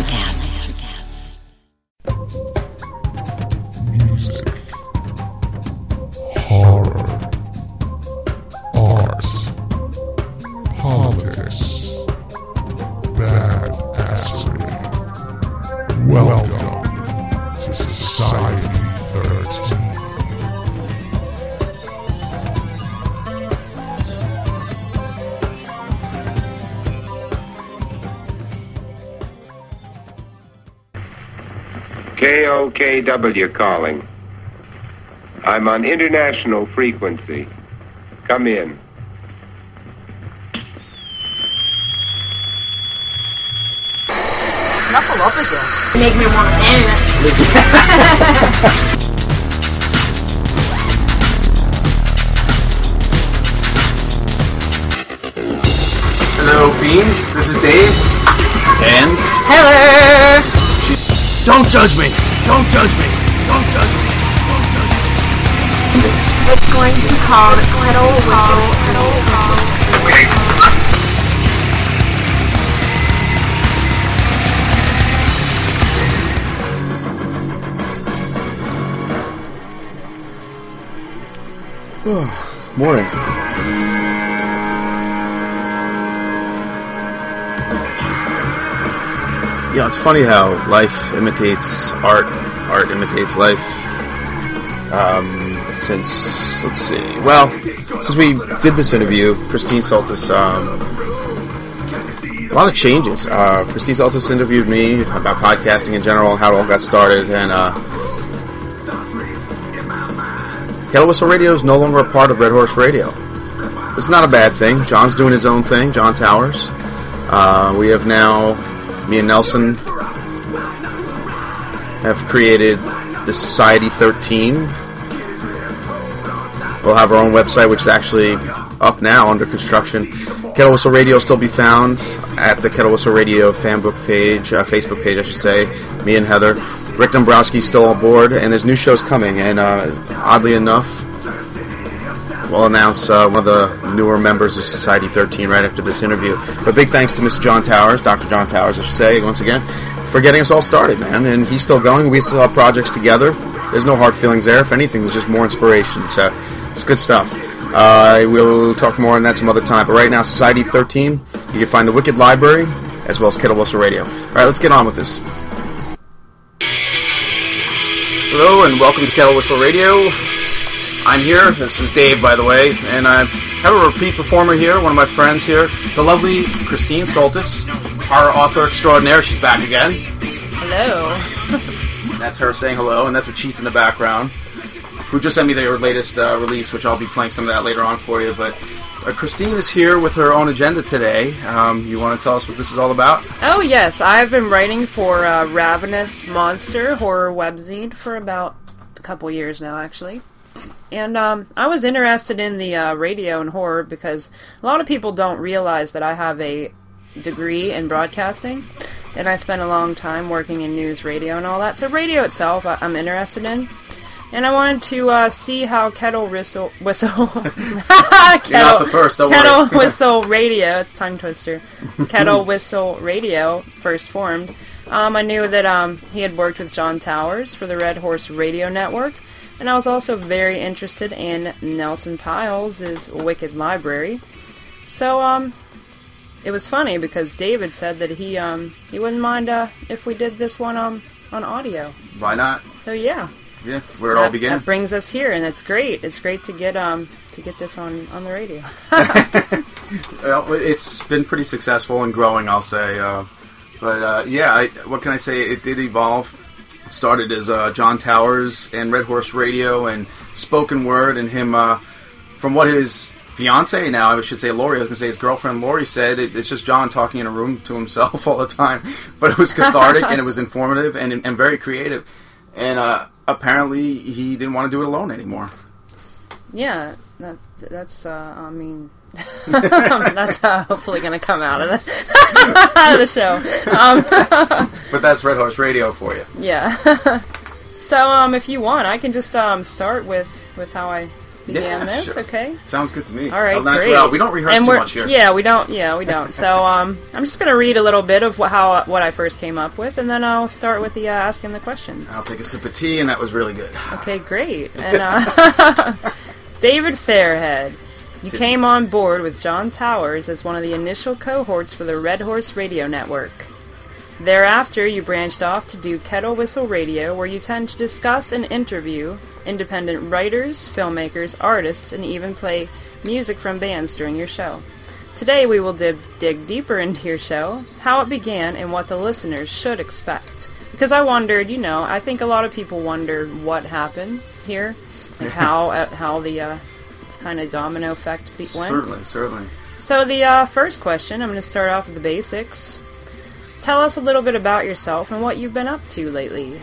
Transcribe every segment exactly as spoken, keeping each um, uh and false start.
Electricast. Music, horror, art, politics, badassery. Welcome, Welcome to Society thirteen. K O K W calling. I'm on international frequency. Come in. Knuckle up again. You make me want to dance. Hello, fiends. This is Dave. And Heather. Don't judge me. Don't judge me! Don't judge me! Don't judge me! It's going to be called Kettle Whistle. Kettle Whistle. Morning. You know, it's funny how life imitates art. Art imitates life. Um, since, let's see, well, since we did this interview, Christine Soltis, um, a lot of changes. Uh, Christine Soltis interviewed me about podcasting in general, how it all got started, and uh, Kettle Whistle Radio is no longer a part of Red Horse Radio. It's not a bad thing. John's doing his own thing, John Towers. Uh, we have now... Me and Nelson have created the Society thirteen. We'll have our own website, which is actually up now, under construction. Kettle Whistle Radio will still be found at the Kettle Whistle Radio fanbook page, uh, Facebook page, I should say. Me and Heather. Rick Dombrowski is still on board, and there's new shows coming. And uh, oddly enough, we'll announce uh, one of the newer members of Society thirteen right after this interview. But big thanks to Mister John Towers, Doctor John Towers, I should say, once again, for getting us all started, man. And he's still going. We still have projects together. There's no hard feelings there. If anything, there's just more inspiration. So it's good stuff. Uh, we'll talk more on that some other time. But right now, Society thirteen, you can find the Wicked Library as well as Kettle Whistle Radio. All right, let's get on with this. Hello, and welcome to Kettle Whistle Radio. I'm here. This is Dave, by the way, and I have a repeat performer here, one of my friends here, the lovely Christine Soltis, our author extraordinaire. She's back again. Hello. That's her saying hello, and that's the Cheats in the background, who just sent me their latest uh, release, which I'll be playing some of that later on for you, but uh, Christine is here with her own agenda today. Um, you want to tell us what this is all about? Oh, yes. I've been writing for uh, Ravenous Monster Horror Webzine for about a couple years now, actually. And um, I was interested in the uh, radio and horror because a lot of people don't realize that I have a degree in broadcasting, and I spent a long time working in news radio and all that. So radio itself, I- I'm interested in, and I wanted to uh, see how Kettle Whistle Whistle Kettle, You're not the first, don't Kettle worry. Whistle Radio. It's tongue twister. Kettle Whistle Radio first formed. Um, I knew that um, he had worked with John Towers for the Red Horse Radio Network. And I was also very interested in Nelson Pyles' Wicked Library. So, um, it was funny because David said that he, um, he wouldn't mind, uh, if we did this one, um, on audio. Why not? So, yeah. Yeah, where it that, all began. That brings us here, and it's great. It's great to get, um, to get this on, on the radio. Well, it's been pretty successful and growing, I'll say. Uh, but, uh, yeah, I, what can I say? It did evolve. Started as uh, John Towers and Red Horse Radio and Spoken Word, and him, uh, from what his fiancée now, I should say Lori, I was going to say his girlfriend Lori said, it, it's just John talking in a room to himself all the time. But it was cathartic, and it was informative, and, and very creative. And uh, apparently he didn't want to do it alone anymore. Yeah, that's, that's uh, I mean... that's uh, hopefully going to come out of the, the show. Um, but that's Red Horse Radio for you. Yeah. So um, if you want, I can just um, start with, with how I began yeah, this. Sure. Okay, sounds good to me. All right, El great. Natural. We don't rehearse and too much here. Yeah, we don't. Yeah, we don't. So um, I'm just going to read a little bit of what, how what I first came up with, and then I'll start with the uh, asking the questions. I'll take a sip of tea, and that was really good. Okay, great. And uh, David Fairhead, you came on board with John Towers as one of the initial cohorts for the Red Horse Radio Network. Thereafter, you branched off to do Kettle Whistle Radio, where you tend to discuss and interview independent writers, filmmakers, artists, and even play music from bands during your show. Today, we will dib- dig deeper into your show, how it began, and what the listeners should expect. Because I wondered, you know, I think a lot of people wondered what happened here, and how uh, how the uh, kind of domino effect went. Certainly, certainly. So the uh, first question, I'm going to start off with the basics. Tell us a little bit about yourself and what you've been up to lately.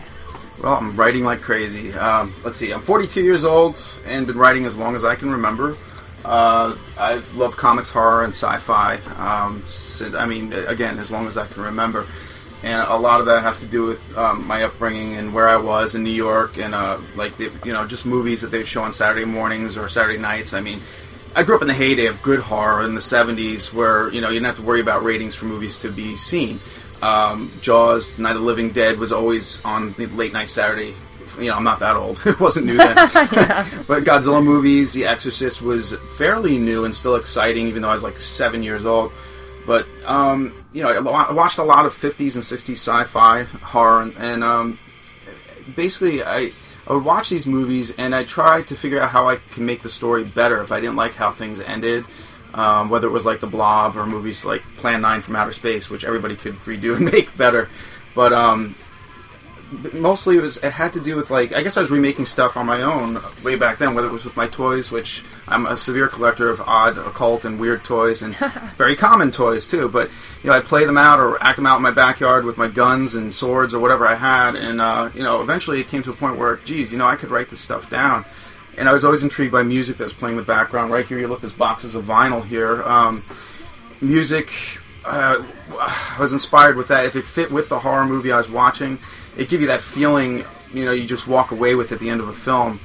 Well, I'm writing like crazy. Um, let's see, I'm forty-two years old and been writing as long as I can remember. Uh, I've loved comics, horror, and sci-fi. Um, since, I mean, again, as long as I can remember. And a lot of that has to do with um, my upbringing and where I was in New York, and uh, like the, you know, just movies that they show on Saturday mornings or Saturday nights. I mean, I grew up in the heyday of good horror in the seventies, where you know you didn't have to worry about ratings for movies to be seen. Um, Jaws, Night of the Living Dead was always on late night Saturday. You know, I'm not that old. It wasn't new then. But Godzilla movies, The Exorcist was fairly new and still exciting, even though I was like seven years old. But, um, you know, I watched a lot of fifties and sixties sci-fi, horror, and, and um, basically I, I would watch these movies and I tried to figure out how I can make the story better if I didn't like how things ended. Um, whether it was like The Blob or movies like Plan nine from Outer Space, which everybody could redo and make better, but um, mostly it was it had to do with like I guess I was remaking stuff on my own way back then. Whether it was with my toys, which I'm a severe collector of odd, occult, and weird toys, and very common toys too. But you know, I play them out or act them out in my backyard with my guns and swords or whatever I had, and uh, you know, eventually it came to a point where, geez, you know, I could write this stuff down. And I was always intrigued by music that was playing in the background. Right here, you look, there's boxes of vinyl here. Um, music, uh, I was inspired with that. If it fit with the horror movie I was watching, it gave you that feeling, you know, you just walk away with at the end of a film.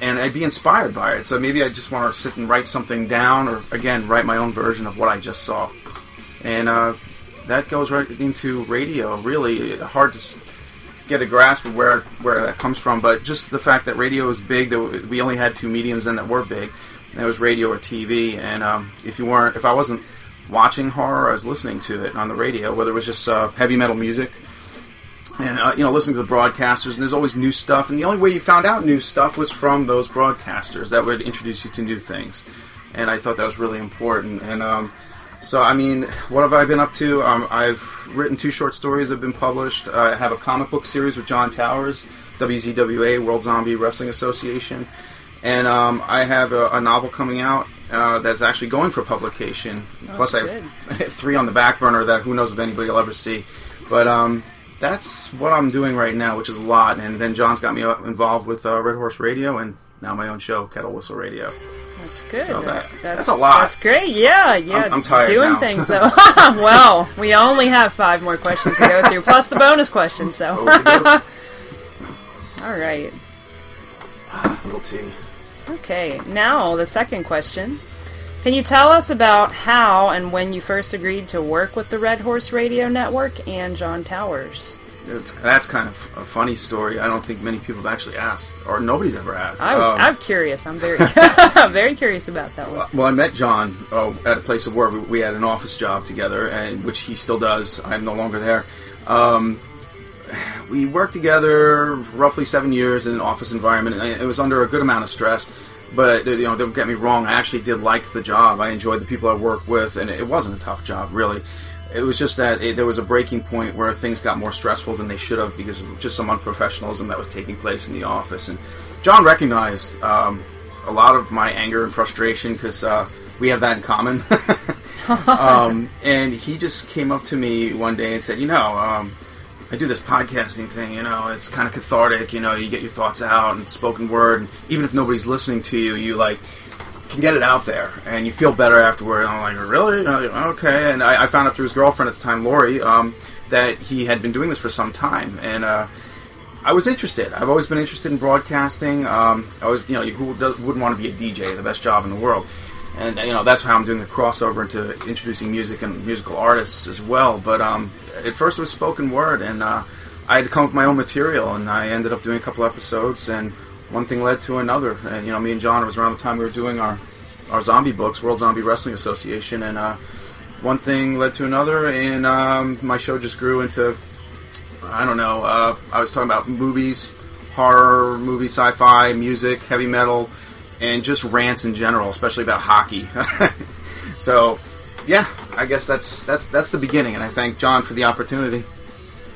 And I'd be inspired by it. So maybe I just want to sit and write something down, or, again, write my own version of what I just saw. And uh, that goes right into radio, really. Hard to get a grasp of where where that comes from, but just the fact that radio is big, that we only had two mediums then that were big, and it was radio or T V, and um, if you weren't, if I wasn't watching horror, I was listening to it on the radio, whether it was just uh, heavy metal music, and uh, you know, listening to the broadcasters, and there's always new stuff, and the only way you found out new stuff was from those broadcasters that would introduce you to new things, and I thought that was really important, and um, so, I mean, what have I been up to? Um, I've written two short stories that have been published. Uh, I have a comic book series with John Towers, W Z W A, World Zombie Wrestling Association. And um, I have a, a novel coming out uh, that's actually going for publication. Oh, plus, I have three on the back burner that who knows if anybody will ever see. But um, that's what I'm doing right now, which is a lot. And then John's got me involved with uh, Red Horse Radio and now my own show, Kettle Whistle Radio. That's good. So that's, that, that's, that's a lot. That's great. Yeah, yeah. I'm, I'm tired doing now. Things though. Well, we only have five more questions to go through, plus the bonus question. So, all right. A little tea. Okay. Now the second question: can you tell us about how and when you first agreed to work with the Red Horse Radio Network and John Towers? It's, that's kind of a funny story. I don't think many people have actually asked, or nobody's ever asked. I was, um, I'm curious. I'm very very curious about that one. Well, I met John oh, at a place of work. We, we had an office job together, and which he still does. I'm no longer there. Um, we worked together roughly seven years in an office environment, and it was under a good amount of stress. But, you know, don't get me wrong, I actually did like the job. I enjoyed the people I worked with, and it wasn't a tough job, really. It was just that it, there was a breaking point where things got more stressful than they should have because of just some unprofessionalism that was taking place in the office. And John recognized um, a lot of my anger and frustration because uh, we have that in common. um, and he just came up to me one day and said, you know, um, I do this podcasting thing, you know, it's kind of cathartic, you know, you get your thoughts out and spoken word. And even if nobody's listening to you, you like... can get it out there, and you feel better afterward. And I'm like, really? Okay. And I, I found out through his girlfriend at the time, Lori, um, that he had been doing this for some time, and uh, I was interested. I've always been interested in broadcasting. Um, I was, you know, who wouldn't want to be a D J? The best job in the world. And, you know, that's how I'm doing the crossover into introducing music and musical artists as well. But um, at first it was spoken word, and uh, I had to come up with my own material, and I ended up doing a couple episodes, and one thing led to another. And, you know, me and John, it was around the time we were doing our, our zombie books, World Zombie Wrestling Association, and uh, one thing led to another, and um, my show just grew into, I don't know, uh, I was talking about movies, horror, movie, sci-fi, music, heavy metal, and just rants in general, especially about hockey. So, yeah, I guess that's that's that's the beginning, and I thank John for the opportunity.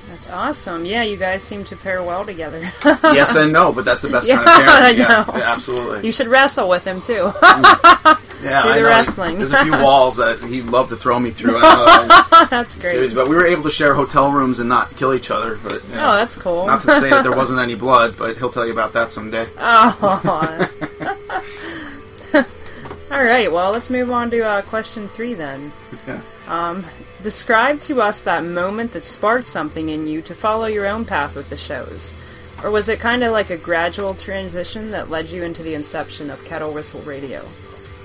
That's awesome. Yeah, you guys seem to pair well together. Yes and no, but that's the best yeah, kind of pairing. Yeah, yeah, absolutely. You should wrestle with him, too. yeah, Do the I know. wrestling. There's a few walls that he loved to throw me through. I know. That's great. Seriously, but we were able to share hotel rooms and not kill each other. But, you know, oh, that's cool. Not to say that there wasn't any blood, but he'll tell you about that someday. Oh. All right, well, let's move on to uh, question three then. Yeah. Um, describe to us that moment that sparked something in you to follow your own path with the shows. Or was it kind of like a gradual transition that led you into the inception of Kettle Whistle Radio?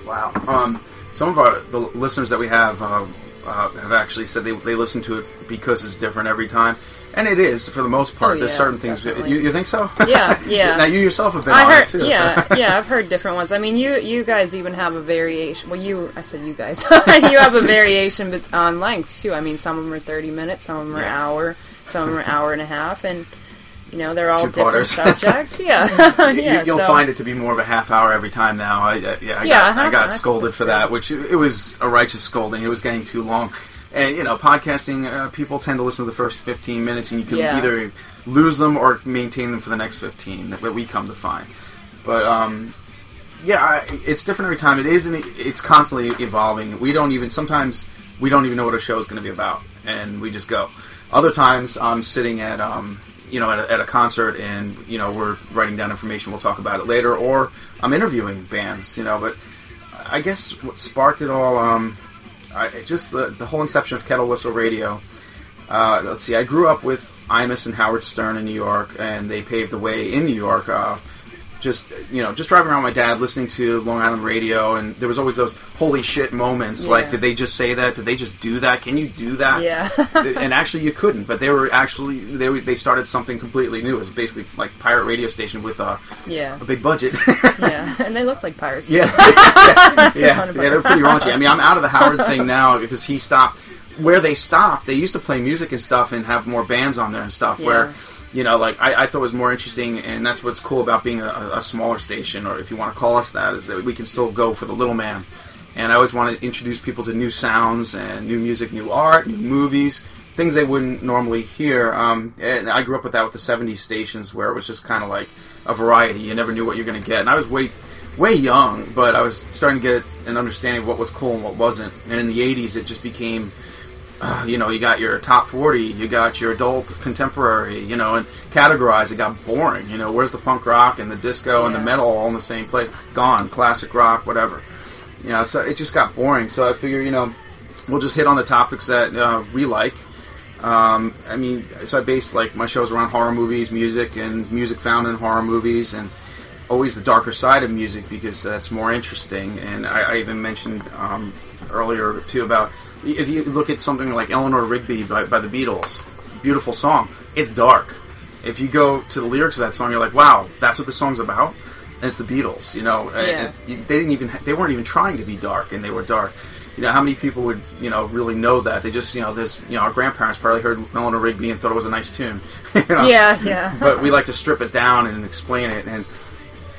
Wow. Um, some of our, the listeners that we have uh, uh, have actually said they, they listen to it because it's different every time. And it is, for the most part. Oh, yeah, there's certain things. You, you think so? Yeah, yeah. Now, you yourself have been I on heard, it, too. Yeah, so. yeah, I've heard different ones. I mean, you you guys even have a variation. Well, you, I said you guys. You have a variation on lengths, too. I mean, some of them are thirty minutes, some of them are an yeah. hour, some of them are an hour and a half, and, you know, they're all Two different quarters. subjects. Yeah. yeah you, you'll so. find it to be more of a half hour every time now. I, I, yeah, I yeah, got, uh-huh, I got scolded for that, which it, it was a righteous scolding. It was getting too long. And, you know, podcasting, uh, people tend to listen to the first fifteen minutes, and you can yeah. either lose them or maintain them for the next fifteen, that we come to find. But, um, yeah, I, it's different every time. It is, and it's constantly evolving. We don't even, sometimes we don't even know what a show is going to be about, and we just go. Other times, I'm sitting at, um, you know, at a, at a concert, and, you know, we're writing down information, we'll talk about it later, or I'm interviewing bands, you know, but I guess what sparked it all, um... I, just the, the whole inception of Kettle Whistle Radio. Uh, let's see, I grew up with Imus and Howard Stern in New York, and they paved the way in New York. Uh, just, you know, just driving around with my dad, listening to Long Island radio, and there was always those holy shit moments. Yeah. Like, did they just say that? Did they just do that? Can you do that? Yeah. And actually, you couldn't. But they were actually they they started something completely new. It was basically like pirate radio station with a yeah. a big budget. Yeah, and they looked like pirates. Yeah, yeah, yeah. yeah they're pretty raunchy. I mean, I'm out of the Howard thing now because he stopped. Where they stopped, they used to play music and stuff and have more bands on there and stuff. Yeah. Where You know, like, I, I thought it was more interesting, and that's what's cool about being a, a smaller station, or if you want to call us that, is that we can still go for the little man. And I always want to introduce people to new sounds and new music, new art, new movies, things they wouldn't normally hear. Um, and I grew up with that with the seventies stations, where it was just kind of like a variety. You never knew what you're going to get. And I was way, way young, but I was starting to get an understanding of what was cool and what wasn't. And in the eighties, it just became... Uh, you know, you got your top forty, you got your adult contemporary, you know, and categorized, it got boring. You know, where's the punk rock and the disco yeah. and the metal all in the same place? Gone. Classic rock, whatever. You know, so it just got boring. So I figure, you know, we'll just hit on the topics that uh, we like. Um, I mean, so I based, like, my shows around horror movies, music, and music found in horror movies, and always the darker side of music, because that's more interesting. And I, I even mentioned um, earlier, too, about... If you look at something like Eleanor Rigby by, by the Beatles, beautiful song, it's dark. If you go to the lyrics of that song, you're like, wow, that's what the song's about? And it's the Beatles, you know. Yeah. And they didn't even, they weren't even trying to be dark, and they were dark. You know, how many people would, you know, really know that? They just, you know, this, you know, our grandparents probably heard Eleanor Rigby and thought it was a nice tune. You know? Yeah, yeah. But we like to strip it down and explain it. And,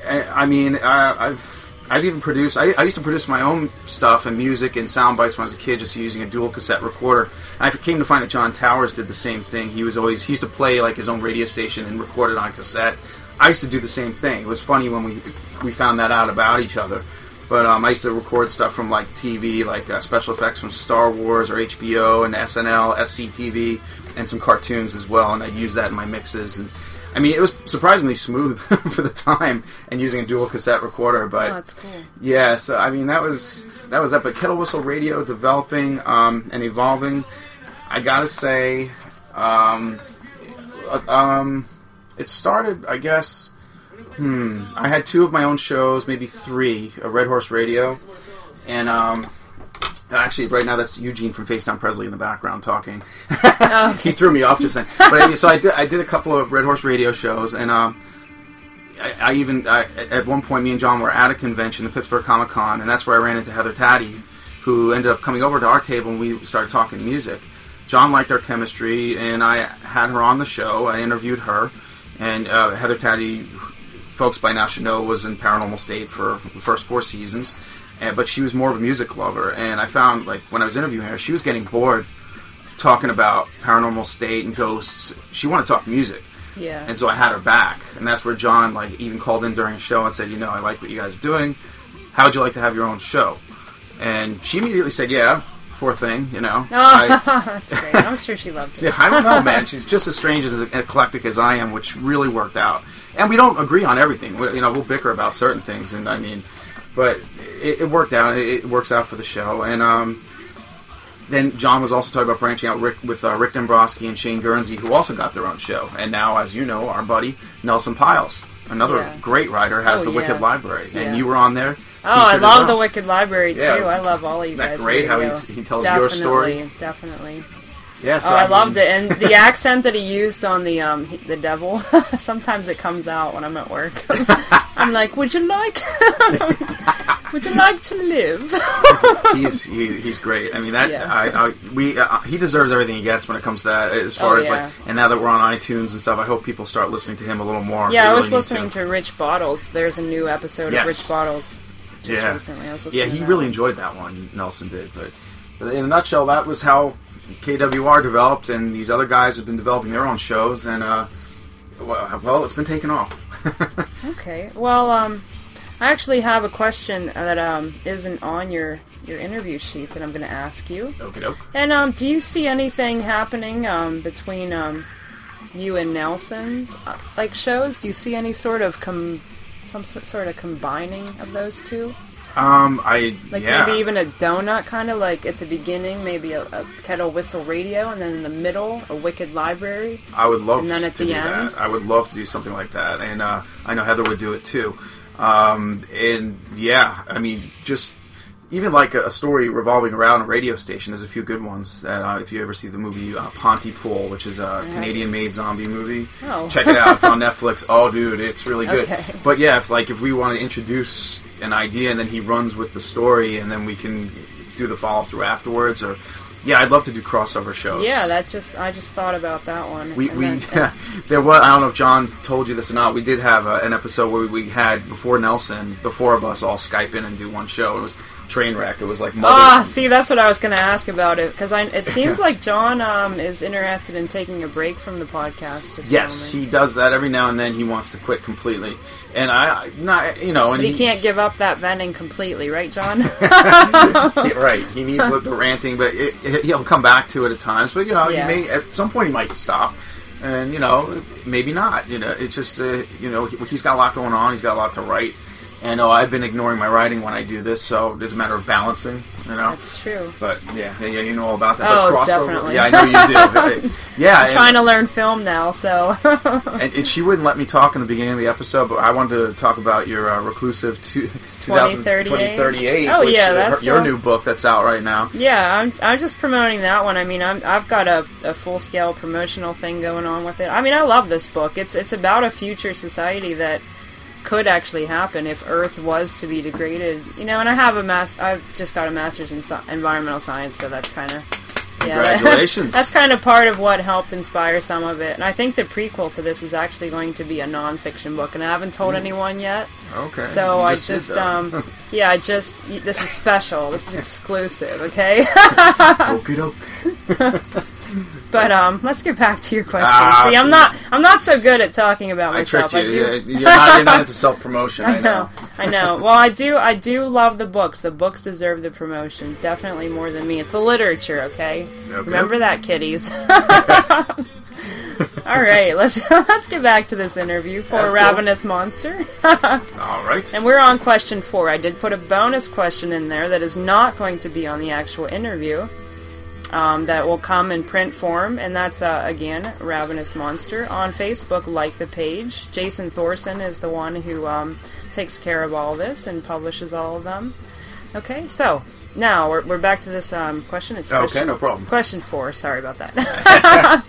I mean, uh, I've... I've even produced, I, I used to produce my own stuff and music and sound bites when I was a kid, just using a dual cassette recorder. I came to find that John Towers did the same thing. He was always, he used to play like his own radio station and record it on cassette. I used to do the same thing. It was funny when we we found that out about each other. But um, I used to record stuff from like T V, like uh, special effects from Star Wars or H B O and S N L, S C T V, and some cartoons as well. And I'd use that in my mixes and... I mean, it was surprisingly smooth for the time, and using a dual cassette recorder. But oh, that's cool. Yeah, so I mean, that was that was that. But Kettle Whistle Radio developing um, and evolving. I gotta say, um, um, it started, I guess, hmm, I had two of my own shows, maybe three, of Red Horse Radio, and um, actually right now that's Eugene from Face Down Presley in the background talking. Oh, okay. He threw me off just then. But anyway, so I did, I did a couple of Red Horse Radio shows, and um, I, I even, I, at one point, me and John were at a convention, the Pittsburgh Comic Con, and that's where I ran into Heather Taddy, who ended up coming over to our table and we started talking music. John liked our chemistry, and I had her on the show. I interviewed her, and uh, Heather Taddy, folks by now should know, was in Paranormal State for the first four seasons, and, but she was more of a music lover, and I found, like, when I was interviewing her, she was getting bored talking about Paranormal State and ghosts. She wanted to talk music. Yeah. And so I had her back, and that's where John, like, even called in during a show and said, you know, I like what you guys are doing. How would you like to have your own show? And she immediately said, yeah, poor thing, you know. Oh, I, that's great. I'm sure she loved it. Yeah, I don't know, man. She's just as strange and as eclectic as I am, which really worked out. And we don't agree on everything. We, you know, we'll bicker about certain things, and I mean, but it, it worked out. It, it works out for the show. And um, then John was also talking about branching out Rick, with uh, Rick Dombrowski and Shane Guernsey, who also got their own show. And now, as you know, our buddy Nelson Pyles, another yeah. great writer, has oh, the yeah. Wicked Library, yeah. and you were on there. Oh, I love the Wicked Library, too. Yeah. I love all of you guys. Isn't that great how he, he tells definitely, your story? Definitely, definitely. Yeah, so oh, I, I mean, loved it. And the accent that he used on the um, he, the devil, sometimes it comes out when I'm at work. I'm like, would you like would you like to live? he's he, he's great. I mean, that yeah. I, I, we uh, he deserves everything he gets when it comes to that. As far oh, as yeah. like, and now that we're on iTunes and stuff, I hope people start listening to him a little more. Yeah, I was really listening to. to Rich Bottles. There's a new episode yes. of Rich Bottles. Just yeah, recently. I was yeah, he really one. enjoyed that one. Nelson did, but, but in a nutshell, that was how K W R developed, and these other guys have been developing their own shows, and uh, well, well, it's been taking off. Okay, well, um, I actually have a question that um, isn't on your, your interview sheet that I'm going to ask you. Okie doke. And um, do you see anything happening um, between um, you and Nelson's uh, like shows? Do you see any sort of com? Some sort of combining of those two? Um, I, Like yeah. maybe even a donut, kind of like at the beginning, maybe a, a Kettle Whistle Radio, and then in the middle, a Wicked Library. I would love and then to, at to the do end. that. I would love to do something like that, and uh, I know Heather would do it too. Um, and yeah, I mean, just even like a, a story revolving around a radio station, there's a few good ones that uh, if you ever see the movie uh, Pontypool, which is a right. Canadian-made zombie movie, oh. check it out. It's on Netflix. Oh, dude, it's really good. Okay. But yeah, if like if we want to introduce an idea and then he runs with the story and then we can do the follow-through afterwards, or yeah, I'd love to do crossover shows. Yeah, that just I just thought about that one. We, we then, yeah, there was I don't know if John told you this or not. We did have a, an episode where we had before Nelson, the four of us all Skype in and do one show. It was train wreck. It was like mother. Ah, see, that's what I was going to ask about it, because it seems like John um, is interested in taking a break from the podcast. Yes, he does that every now and then. He wants to quit completely, and I, not you know, and he, he can't give up that venting completely, right, John? Right. He needs the, the ranting, but it, it, he'll come back to it at times. But you know, yeah. he may at some point he might stop, and you know, maybe not. You know, it's just uh, you know, he, he's got a lot going on. He's got a lot to write. And oh, I've been ignoring my writing when I do this, so it's a matter of balancing, you know. That's true. But yeah, yeah, you know all about that. Oh, but crossover, definitely. Yeah, I know you do. It, yeah, I'm and, trying to learn film now, so. and, and she wouldn't let me talk in the beginning of the episode, but I wanted to talk about your uh, Reclusive two, twenty thirty-eight, oh, which yeah, that's her, your new book that's out right now. Yeah, I'm I'm just promoting that one. I mean, I'm, I've got a, a full-scale promotional thing going on with it. I mean, I love this book. It's it's about a future society that could actually happen if Earth was to be degraded, you know. And I have a mas- I've just got a master's in so- environmental science, so that's kind of yeah, congratulations. That's kind of part of what helped inspire some of it. And I think the prequel to this is actually going to be a non-fiction book, and I haven't told mm. anyone yet. Okay. So you I just, just um, yeah, I just this is special. This is exclusive. Okay. Okie doke. But um, let's get back to your question. Ah, See, I'm not I'm not so good at talking about myself. I tricked you. I do. You're, not, you're not into self-promotion. I, I know. know. I know. Well, I do. I do love the books. The books deserve the promotion, definitely more than me. It's the literature, okay? okay. Remember that, kiddies. All right, let's let's get back to this interview for That's Ravenous cool. Monster. All right. And we're on question four. I did put a bonus question in there that is not going to be on the actual interview. um, that will come in print form, and that's, uh, again, Ravenous Monster. On Facebook, like the page. Jason Thorson is the one who um, takes care of all this and publishes all of them. Okay, so... Now, we're, we're back to this um, question. It's okay, question, no problem. Question four. Sorry about that.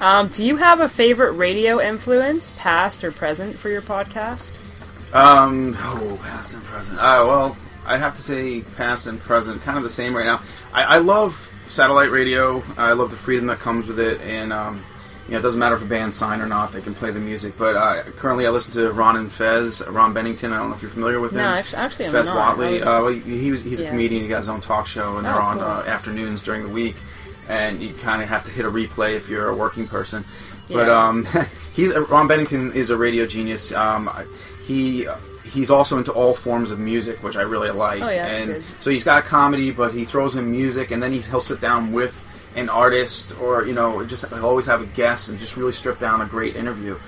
um, do you have a favorite radio influence, past or present, for your podcast? Um, oh, past and present. Uh, well, I'd have to say past and present. Kind of the same right now. I, I love satellite radio. I love the freedom that comes with it. And, um, you know, it doesn't matter if a band's signed or not. They can play the music. But uh, currently I listen to Ron and Fez, Ron Bennington. I don't know if you're familiar with him. No, actually I'm not. Fez Watley. Uh, well, he was, he's yeah. a comedian. He got his own talk show, and oh, they're on cool. uh, afternoons during the week. And you kind of have to hit a replay if you're a working person. Yeah. But um, he's Ron Bennington is a radio genius. Um, he... He's also into all forms of music, which I really like. Oh, yeah, that's and good. So he's got comedy, but he throws in music, and then he'll sit down with an artist, or, you know, just he'll always have a guest and just really strip down a great interview.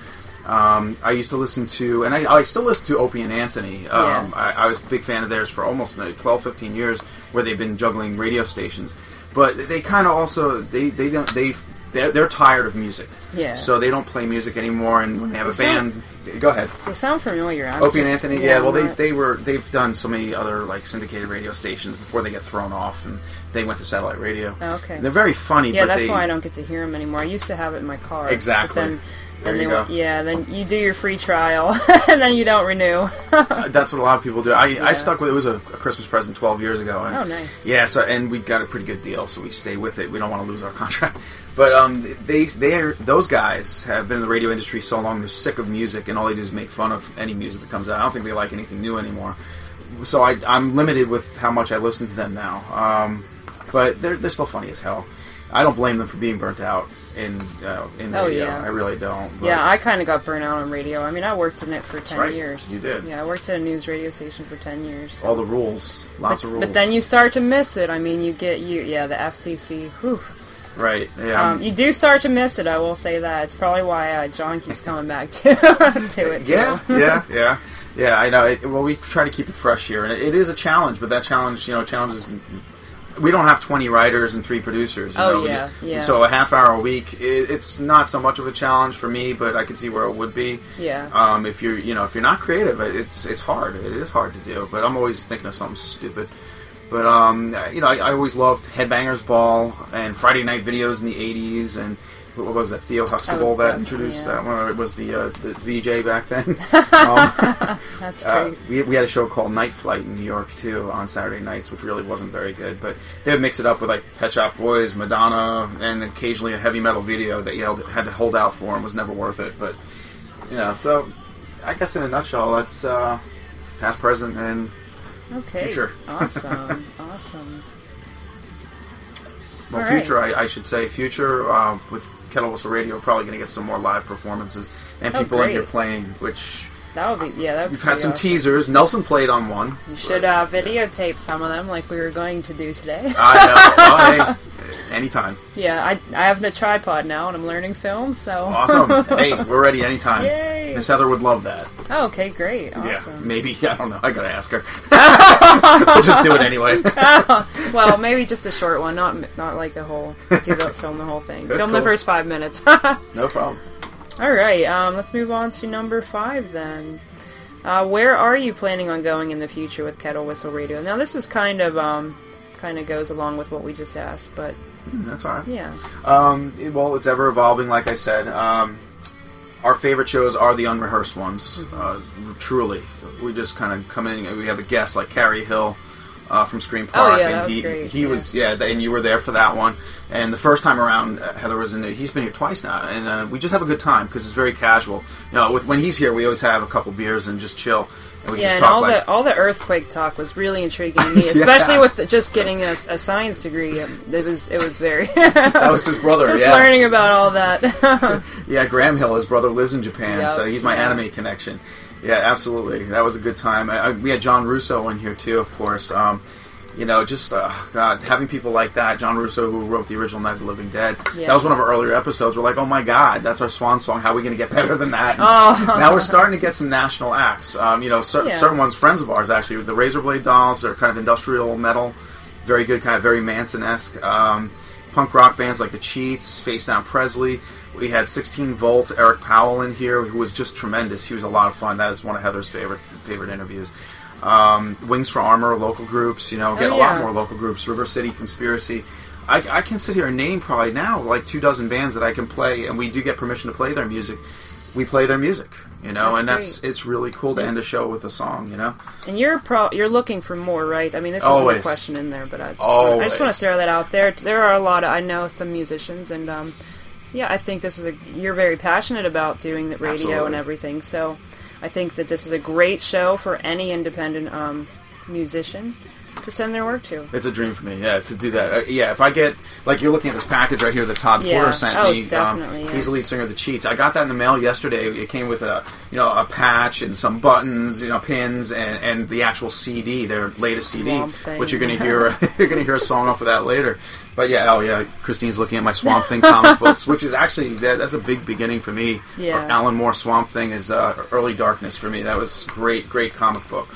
Um, I used to listen to, and I, I still listen to Opie and Anthony. Um, yeah. I, I was a big fan of theirs for almost like, twelve, fifteen years, where they've been juggling radio stations. But they kind of also, they, they don't, they they're, they're tired of music. Yeah. So they don't play music anymore, and when they have a band... Go ahead. They sound familiar. I'm Opie just, and Anthony, yeah, yeah well, they, they were, they've done so many other, like, syndicated radio stations before they get thrown off, and they went to satellite radio. Oh, okay. They're very funny, yeah, but that's they, why I don't get to hear them anymore. I used to have it in my car. Exactly. Then, there then you they, go. Yeah, then you do your free trial, and then you don't renew. uh, that's what a lot of people do. I, yeah. I stuck with it. It was a, a Christmas present twelve years ago. And, oh, nice. Yeah, so and we got a pretty good deal, so we stay with it. We don't want to lose our contract. But um, they, they, those guys have been in the radio industry so long, they're sick of music, and all they do is make fun of any music that comes out. I don't think they like anything new anymore. So I, I'm limited with how much I listen to them now. Um, but they're, they're still funny as hell. I don't blame them for being burnt out in uh, in oh, radio. Yeah. I really don't. Yeah, I kind of got burnt out on radio. I mean, I worked in it for ten right. years. You did. Yeah, I worked at a news radio station for ten years. So. All the rules. Lots but, of rules. But then you start to miss it. I mean, you get, you yeah, the F C C, whew. Right, yeah. Um, you do start to miss it, I will say that. It's probably why uh, John keeps coming back to, to it, too. Yeah, yeah, yeah. Yeah, I know. It, well, we try to keep it fresh here, and it, it is a challenge, but that challenge, you know, challenges... We don't have twenty writers and three producers. You oh, know? Yeah, just, yeah. So a half hour a week, it, it's not so much of a challenge for me, but I can see where it would be. Yeah. Um, if you're, you know, if you're not creative, it's it's hard. It is hard to do, but I'm always thinking of something stupid. But, um, you know, I, I always loved Headbangers Ball and Friday Night Videos in the eighties, and what was that, Theo Huxtable oh, that introduced yeah. that one? It was the uh, the V J back then. um, That's great. Uh, we, we had a show called Night Flight in New York, too, on Saturday nights, which really wasn't very good. But they would mix it up with, like, Pet Shop Boys, Madonna, and occasionally a heavy metal video that you had to hold out for and was never worth it. But, you know, so I guess in a nutshell, that's uh, past, present, and... Okay. Future. Awesome. Awesome. Well, right. future, I, I should say. Future, uh, with Kettle Whistle Radio, probably going to get some more live performances and oh, people in here playing, which... That would be, yeah, that would be We've had some awesome. teasers. Nelson played on one. You should uh, videotape yeah. some of them like we were going to do today. I know. Well, hey, anytime. Yeah, I I have the tripod now, and I'm learning film, so... Awesome. Hey, we're ready anytime. Yay. Miss Heather would love that. Oh, okay, great. Awesome. Yeah, maybe. I don't know. I got to ask her. We'll just do it anyway. Oh, well, maybe just a short one, not not like a whole... Do the, film the whole thing. That's film cool. the first five minutes. No problem. All right, um, let's move on to number five then. Uh, where are you planning on going in the future with Kettle Whistle Radio? Now, this is kind of um, kind of goes along with what we just asked, but mm, that's all right. Yeah. Um, it, well, it's ever evolving, like I said. Um, our favorite shows are the unrehearsed ones. Mm-hmm. Uh, truly, we just kind of come in. And we have a guest like Carrie Hill. Uh, from Scream Park, oh, yeah, and that was he, great. he yeah. was yeah, and you were there for that one. And the first time around, Heather was in. The, he's been here twice now, and uh, we just have a good time because it's very casual. You know, with, when he's here, we always have a couple beers and just chill. And we yeah, just and talk all like, the all the earthquake talk was really intriguing to me, especially yeah. with the, just getting a, a science degree. It was it was very. That was his brother. Just yeah. learning about all that. Yeah, Graham Hill, his brother, lives in Japan, yep. so he's my yeah. anime connection. Yeah, absolutely. That was a good time. I, I, we had John Russo in here, too, of course. Um, you know, just, uh, God, having people like that. John Russo, who wrote the original Night of the Living Dead. Yeah. That was one of our earlier episodes. We're like, oh, my God, that's our swan song. How are we going to get better than that? Oh. Now we're starting to get some national acts. Um, you know, cer- yeah. certain ones, friends of ours, actually. The Razorblade Dolls, they're kind of industrial metal. Very good, kind of very Manson-esque. Um, punk rock bands like The Cheats, Face Down Presley. We had sixteen volt, Eric Powell in here, who was just tremendous. He was a lot of fun. That was one of Heather's favorite favorite interviews. Um, Wings for Armor, local groups, you know, get oh, yeah. a lot more local groups. River City, Conspiracy. I, I can sit here and name probably now like two dozen bands that I can play, and we do get permission to play their music. We play their music, you know, that's and that's great. It's really cool to end a show with a song, you know. And you're pro- you're looking for more, right? I mean, this Always. Isn't a question in there, but I just, wanna, I just want to throw that out there. There are a lot of, I know some musicians, and um, yeah, I think this is a, you're very passionate about doing the radio Absolutely. And everything, so I think that this is a great show for any independent um, musician to send their work to. It's a dream for me, yeah, to do that. Uh, yeah, if I get, like you're looking at this package right here that Todd yeah. Porter sent oh, me. Definitely, um, yeah. He's the lead singer of The Cheats. I got that in the mail yesterday. It came with a, you know, a patch and some buttons, you know, pins, and, and the actual C D, their latest Swamp C D, thing. Which you're going to hear. You're going to hear a song off of that later. But yeah, oh yeah, Christine's looking at my Swamp Thing comic books, which is actually, that, that's a big beginning for me. Yeah. Alan Moore Swamp Thing is uh, early darkness for me. That was great, great comic book.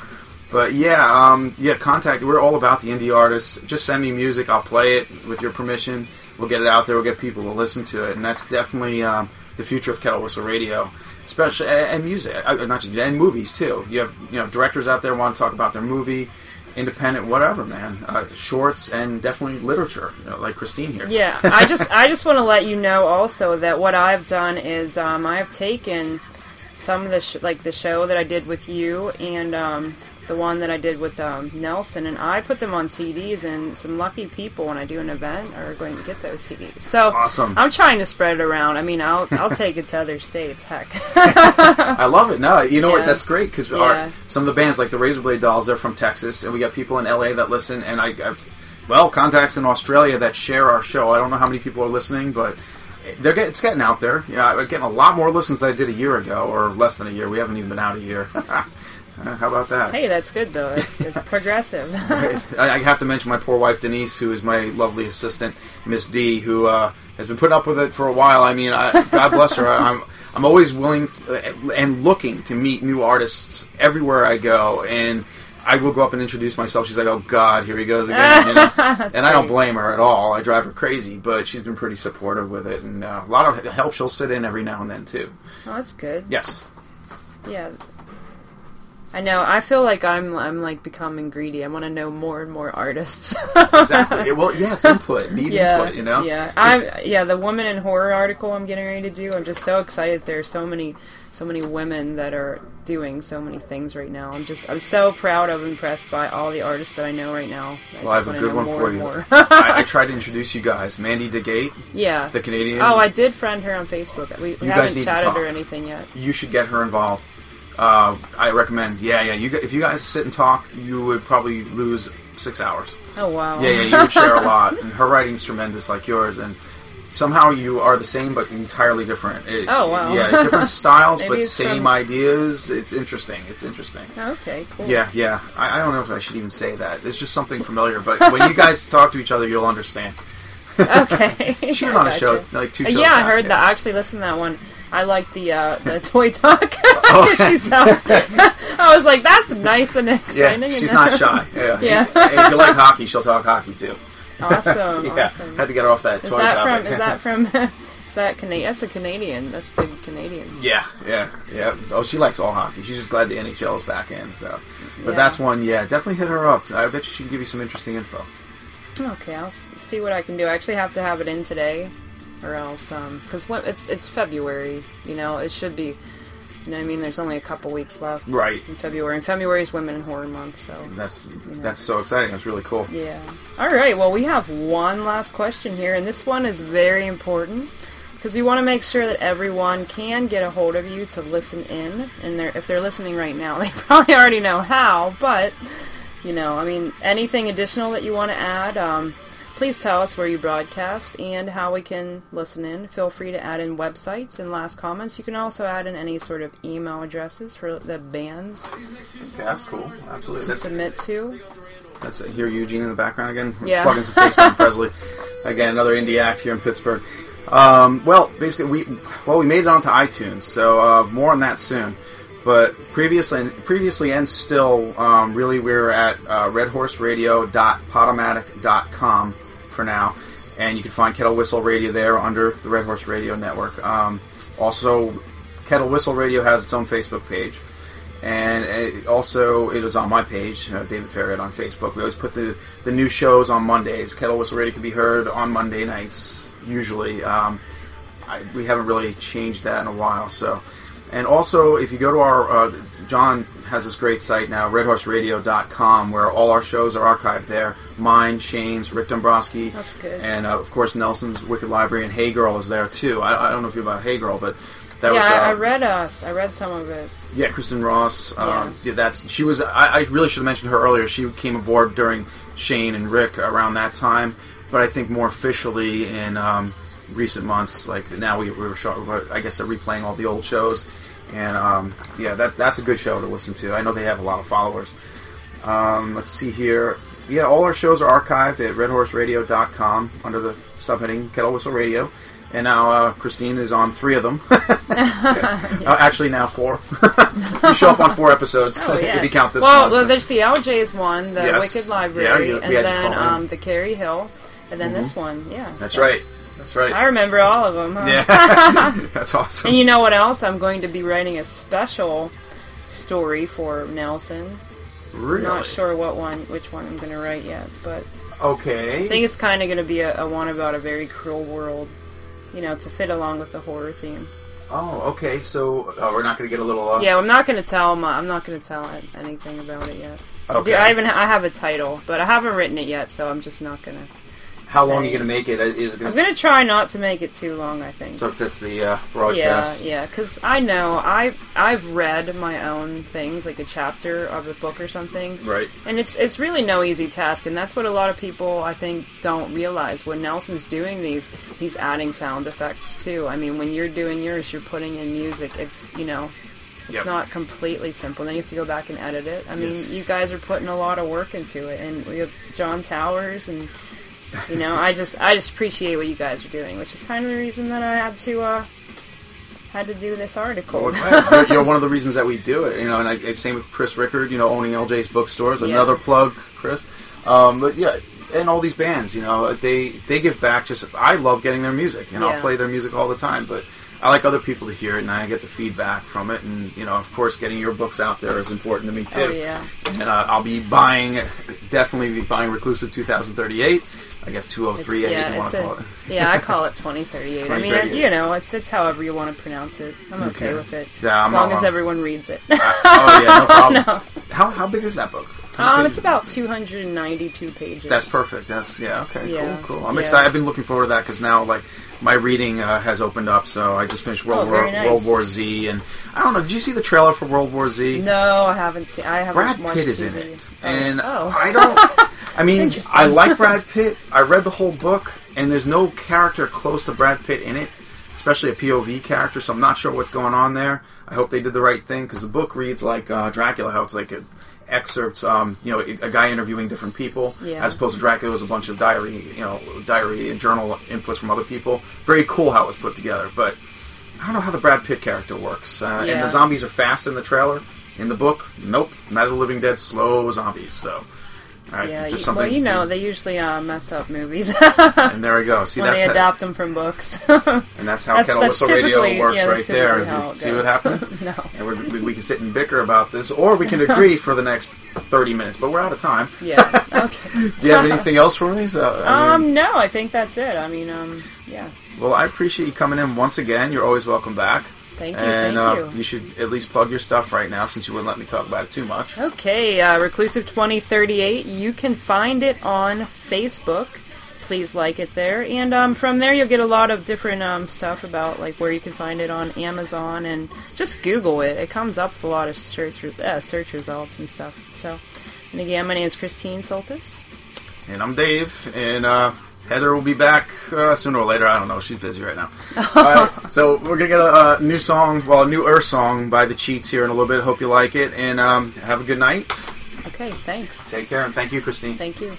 But yeah, um, yeah, contact, we're all about the indie artists. Just send me music, I'll play it with your permission. We'll get it out there, we'll get people to listen to it. And that's definitely um, the future of Kettle Whistle Radio, especially, and music, not just, and movies too. You have, you know, directors out there want to talk about their movie, independent, whatever, man. Uh, shorts and definitely literature, you know, like Christine here. Yeah, I just I just want to let you know also that what I've done is um, I've taken some of the sh- like the show that I did with you and um, the one that I did with um, Nelson, and I put them on C Ds, and some lucky people when I do an event are going to get those C Ds. So awesome. I'm trying to spread it around. I mean, I'll I'll take it to other states. Heck, I love it. No, you know yeah. what? That's great because yeah. some of the bands like the Razorblade Dolls, they're from Texas, and we got people in L A that listen, and I I've, well contacts in Australia that share our show. I don't know how many people are listening, but they're get, it's getting out there. Yeah, I'm getting a lot more listens than I did a year ago, or less than a year. We haven't even been out a year. How about that? Hey, that's good, though. It's, it's progressive. Right. I have to mention my poor wife, Denise, who is my lovely assistant, Miss D, who uh, has been putting up with it for a while. I mean, I, God bless her. I'm I'm always willing and looking to meet new artists everywhere I go, and I will go up and introduce myself. She's like, oh, God, here he goes again. You know? And great. I don't blame her at all. I drive her crazy, but she's been pretty supportive with it, and uh, a lot of help she'll sit in every now and then, too. Oh, that's good. Yes. Yeah. I know. I feel like I'm I'm like becoming greedy. I want to know more and more artists. Exactly. Well, yeah, it's input. Need yeah, input, you know? Yeah. I yeah, the Woman in Horror article I'm getting ready to do. I'm just so excited. There's so many so many women that are doing so many things right now. I'm just I'm so proud of impressed by all the artists that I know right now. I well, I have a good one for you. I, I tried to introduce you guys. Mandy DeGate. Yeah. The Canadian. Oh, I did friend her on Facebook. We, we haven't chatted or anything yet. You should get her involved. Uh, I recommend, yeah, yeah. You, if you guys sit and talk, you would probably lose six hours. Oh, wow. Yeah, yeah, you would share a lot. And her writing's tremendous, like yours. And somehow you are the same, but entirely different. It, oh, wow. Yeah, different styles, but same from... ideas. It's interesting. It's interesting. Okay, cool. Yeah, yeah. I, I don't know if I should even say that. It's just something familiar. But when you guys talk to each other, you'll understand. Okay. She was on a show, you. like two shows. Yeah, now. I heard yeah. that. I actually listened to that one. I like the uh, the toy talk. Oh. She sounds. I was like, that's nice and exciting. Yeah, she's not shy. Yeah. yeah. If you like hockey, she'll talk hockey too. Awesome. yeah. Awesome. Had to get her off that is toy that topic. From, is that from? Is that Canadian? That's a Canadian. That's a big Canadian. Yeah. Yeah. Yeah. Oh, she likes all hockey. She's just glad the N H L is back in. So, but yeah. that's one. Yeah, definitely hit her up. I bet she can give you some interesting info. Okay, I'll see what I can do. I actually have to have it in today. Or else, because um, it's it's February, you know, it should be, you know what I mean, there's only a couple weeks left right. in February, and February is Women in Horror Month, so. That's you know. that's so exciting, that's really cool. Yeah. All right, well, we have one last question here, and this one is very important, because we want to make sure that everyone can get a hold of you to listen in, and they're, if they're listening right now, they probably already know how, but, you know, I mean, anything additional that you want to add, um... please tell us where you broadcast and how we can listen in. Feel free to add in websites and last comments. You can also add in any sort of email addresses for the bands. Okay, that's cool. Absolutely. To that's, submit to. That's it. Here, Eugene in the background again. Yeah. Plugging some Face Down Presley. Again, another indie act here in Pittsburgh. Um, well, basically, we well we made it onto iTunes, so uh, more on that soon. But previously, previously and still, um, really, we're at uh, red horse radio dot podomatic dot com for now, and you can find Kettle Whistle Radio there under the Red Horse Radio Network. Um, also, Kettle Whistle Radio has its own Facebook page, and it also it is on my page, uh, David Fairhead on Facebook. We always put the, the new shows on Mondays. Kettle Whistle Radio can be heard on Monday nights, usually. Um, I, we haven't really changed that in a while, so... And also, if you go to our, uh, John has this great site now, red horse radio dot com, where all our shows are archived there. Mine, Shane's, Rick Dombrowski. That's good. And, uh, of course, Nelson's Wicked Library, and Hey Girl is there, too. I, I don't know if you know about Hey Girl, but that yeah, was... Yeah, uh, I read us. I read some of it. Yeah, Kristen Ross. Um, yeah. Yeah, that's, she was, I, I really should have mentioned her earlier. She came aboard during Shane and Rick around that time, but I think more officially in... Um, recent months, like now we, we were show, I guess they're replaying all the old shows, and um, yeah, that that's a good show to listen to. I know they have a lot of followers. Um, let's see here. Yeah, all our shows are archived at red horse radio dot com under the subheading Kettle Whistle Radio, and now uh, Christine is on three of them. yeah. uh, actually, now four. You show up on four episodes oh, yes. if you count this well, one. Well, so. There's the L J's one, the yes. Wicked Library, yeah, you, and then um, the Carrie Hill, and then mm-hmm. this one. Yeah, that's so. right. That's right. I remember all of them. Huh? Yeah, that's awesome. And you know what else? I'm going to be writing a special story for Nelson. Really? I'm not sure what one, which one I'm going to write yet, but okay. I think it's kind of going to be a, a one about a very cruel world. You know, to fit along with the horror theme. Oh, okay. So uh, we're not going to get a little. Uh... Yeah, I'm not going to tell. My, I'm not going to tell anything about it yet. Okay. I even I have a title, but I haven't written it yet, so I'm just not going to. How long are you going to make it? Is it gonna I'm going to try not to make it too long, I think. So if it's the uh, broadcast... Yeah, yeah, because I know, I've, I've read my own things, like a chapter of a book or something. Right. And it's it's really no easy task, and that's what a lot of people, I think, don't realize. When Nelson's doing these, he's adding sound effects, too. I mean, when you're doing yours, you're putting in music. It's, you know, it's yep. not completely simple. Then you have to go back and edit it. I mean, yes. you guys are putting a lot of work into it, and we have John Towers and... You know, I just I just appreciate what you guys are doing, which is kind of the reason that I had to uh, had to do this article. Well, you're one of the reasons that we do it, you know. And I, it's same with Chris Rickard, you know, owning L J's Bookstores. Yeah. Another plug, Chris. Um, but yeah, and all these bands, you know, they they give back. Just I love getting their music, and yeah. I'll play their music all the time. But I like other people to hear it, and I get the feedback from it. And you know, of course, getting your books out there is important to me too. Oh, yeah. And uh, I'll be buying, definitely be buying Reclusive two thousand thirty-eight. I guess two oh three, yeah, I want to call it. Yeah, I call it twenty thirty-eight. I mean, it, you know, it's it's however you want to pronounce it. I'm okay, okay with it. Yeah, as I'm long not, as I'm... everyone reads it. uh, oh, yeah, no problem. No. How, how big is that book? Um, It's about two hundred ninety-two pages. That's perfect. That's, yeah, okay, yeah. cool, cool. I'm yeah. excited. I've been looking forward to that because now, like, my reading uh, has opened up, so I just finished World, oh, War, nice. World War Z, and I don't know, did you see the trailer for World War Z? No, I haven't seen I haven't Brad watched Pitt is T V. In it, oh. and oh. I don't... I mean, I like Brad Pitt. I read the whole book, and there's no character close to Brad Pitt in it, especially a P O V character, so I'm not sure what's going on there. I hope they did the right thing, because the book reads like uh, Dracula, how it's like a, excerpts, um, you know, a guy interviewing different people, yeah. as opposed to Dracula was a bunch of diary, you know, diary and journal inputs from other people. Very cool how it was put together, but I don't know how the Brad Pitt character works. Uh, yeah. And the zombies are fast in the trailer. In the book, nope. Night of the Living Dead, slow zombies, so... Right, yeah, just well, you know, they usually uh, mess up movies. And there we go. See, when that's they how, adapt them from books. And that's how that's, Kettle that's Whistle Radio works yeah, right there. And see what happens? No. And we're, we, we can sit and bicker about this, or we can agree for the next thirty minutes, but we're out of time. Yeah, okay. Do you have anything else for me? So, I mean, um, no, I think that's it. I mean, um, yeah. Well, I appreciate you coming in once again. You're always welcome back. Thank you, and, thank uh, you. You should at least plug your stuff right now since you wouldn't let me talk about it too much. Okay, uh, Reclusive twenty thirty-eight, you can find it on Facebook. Please like it there. And um, from there you'll get a lot of different um, stuff about like where you can find it on Amazon. And just Google it. It comes up with a lot of search, re- uh, search results and stuff. So, and again, my name is Christine Soltis. And I'm Dave. And... uh Heather will be back uh, sooner or later. I don't know. She's busy right now. All right. So we're going to get a, a new song, well, a new Earth song by The Cheats here in a little bit. Hope you like it. And um, have a good night. Okay, thanks. Take care. And thank you, Christine. Thank you.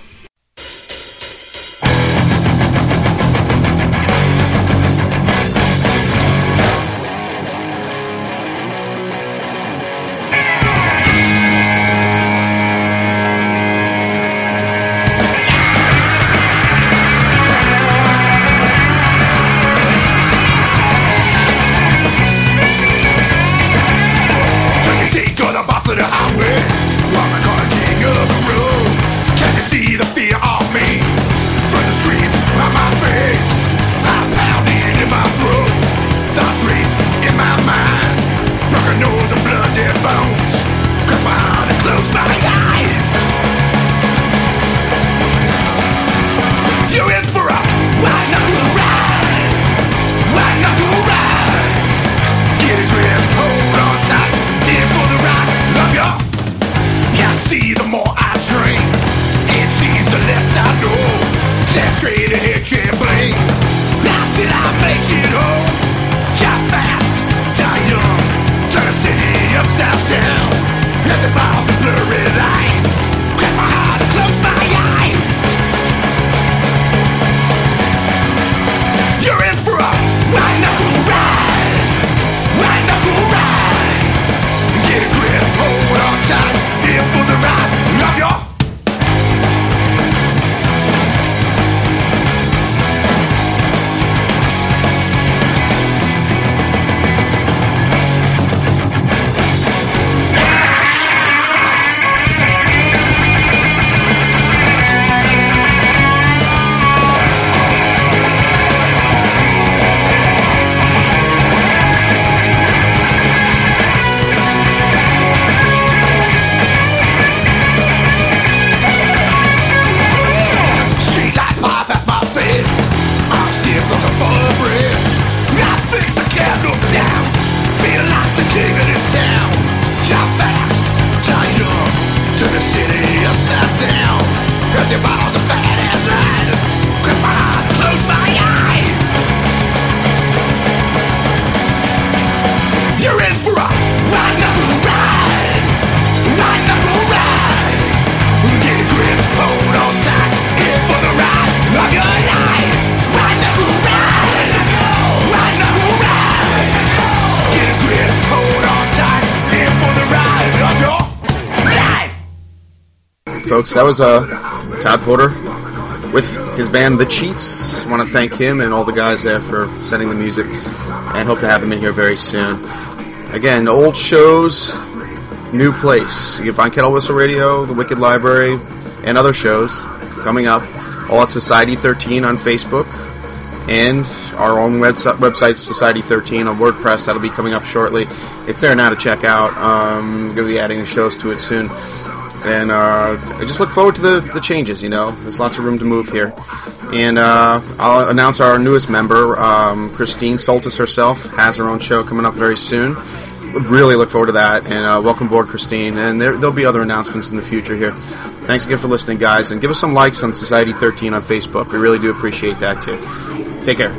Now things I can't look down. Feel like the king of this town. Jump fast, tied up to the city upside down. Empty bottles of fat ass lines. Cause my heart closed my eyes. You're in for a night number ride. Night number ride. Get a grip, hold on tight. In for the ride of your life. Night number ride. Night number ride. Get a grip, hold on tight. In for the ride of your life. Folks, that was uh, Todd Porter with his band The Cheats. I want to thank him and all the guys there for sending the music. And hope to have them in here very soon. Again, old shows, new place. You can find Kettle Whistle Radio, the Wicked Library, and other shows coming up. All at Society thirteen on Facebook, and our own website, Society thirteen, on WordPress. That'll be coming up shortly. It's there now to check out. Um, I'm going to be adding shows to it soon. And uh, I just look forward to the, the changes, you know. There's lots of room to move here. And uh, I'll announce our newest member, um, Christine Soltis herself, has her own show coming up very soon. Really look forward to that, and uh, welcome aboard, Christine. And there, there'll be other announcements in the future here. Thanks again for listening, guys, and give us some likes on Society thirteen on Facebook. We really do appreciate that, too. Take care.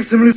Some loose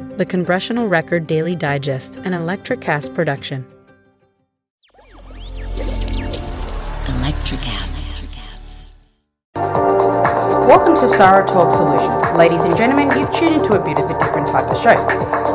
The Congressional Record Daily Digest, an Electricast production. Electricast. Welcome to Sarah Talk Solutions. Ladies and gentlemen, you've tuned into a bit of a different type of show.